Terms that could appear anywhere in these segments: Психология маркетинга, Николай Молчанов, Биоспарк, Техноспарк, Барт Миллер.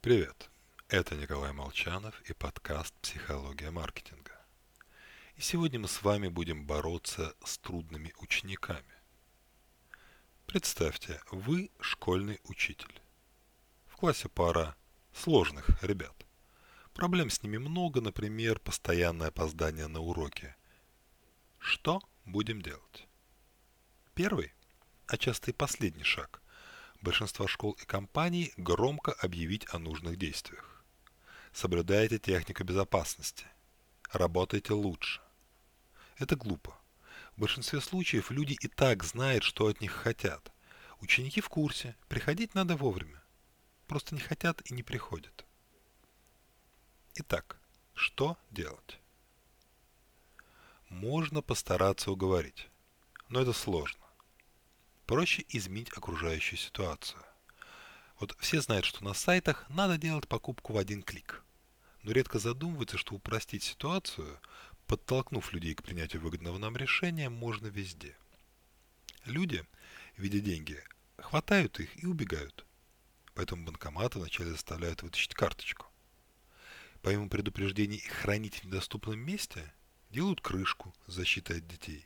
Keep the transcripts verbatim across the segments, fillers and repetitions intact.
Привет, это Николай Молчанов и подкаст «Психология маркетинга». И сегодня мы с вами будем бороться с трудными учениками. Представьте, вы школьный учитель. В классе пара сложных ребят. Проблем с ними много, например, постоянное опоздание на уроки. Что будем делать? Первый, а часто и последний шаг – большинство школ и компаний громко объявить о нужных действиях. Соблюдайте технику безопасности. Работайте лучше. Это глупо. В большинстве случаев люди и так знают, что от них хотят. Ученики в курсе, приходить надо вовремя. Просто не хотят и не приходят. Итак, что делать? Можно постараться уговорить, но это сложно. Проще изменить окружающую ситуацию. Вот все знают, что на сайтах надо делать покупку в один клик. Но редко задумываются, что упростить ситуацию, подтолкнув людей к принятию выгодного нам решения, можно везде. Люди, видя деньги, хватают их и убегают. Поэтому банкоматы вначале заставляют вытащить карточку. Помимо предупреждений хранить в недоступном месте, делают крышку с защитой от детей.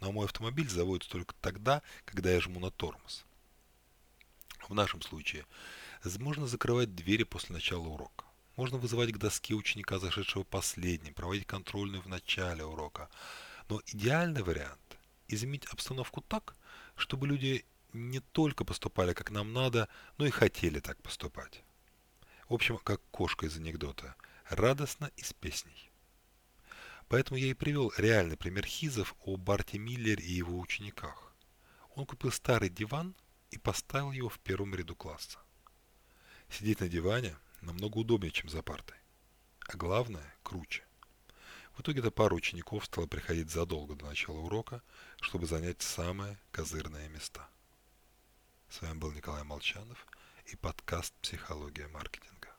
Но мой автомобиль заводится только тогда, когда я жму на тормоз. В нашем случае можно закрывать двери после начала урока. Можно вызывать к доске ученика, зашедшего последним, проводить контрольную в начале урока. Но идеальный вариант – изменить обстановку так, чтобы люди не только поступали как нам надо, но и хотели так поступать. В общем, как кошка из анекдота. Радостно и с песней. Поэтому я и привел реальный пример Хизов о Барте Миллере и его учениках. Он купил старый диван и поставил его в первом ряду класса. Сидеть на диване намного удобнее, чем за партой. А главное, круче. В итоге-то пара учеников стала приходить задолго до начала урока, чтобы занять самые козырные места. С вами был Николай Молчанов и подкаст «Психология маркетинга».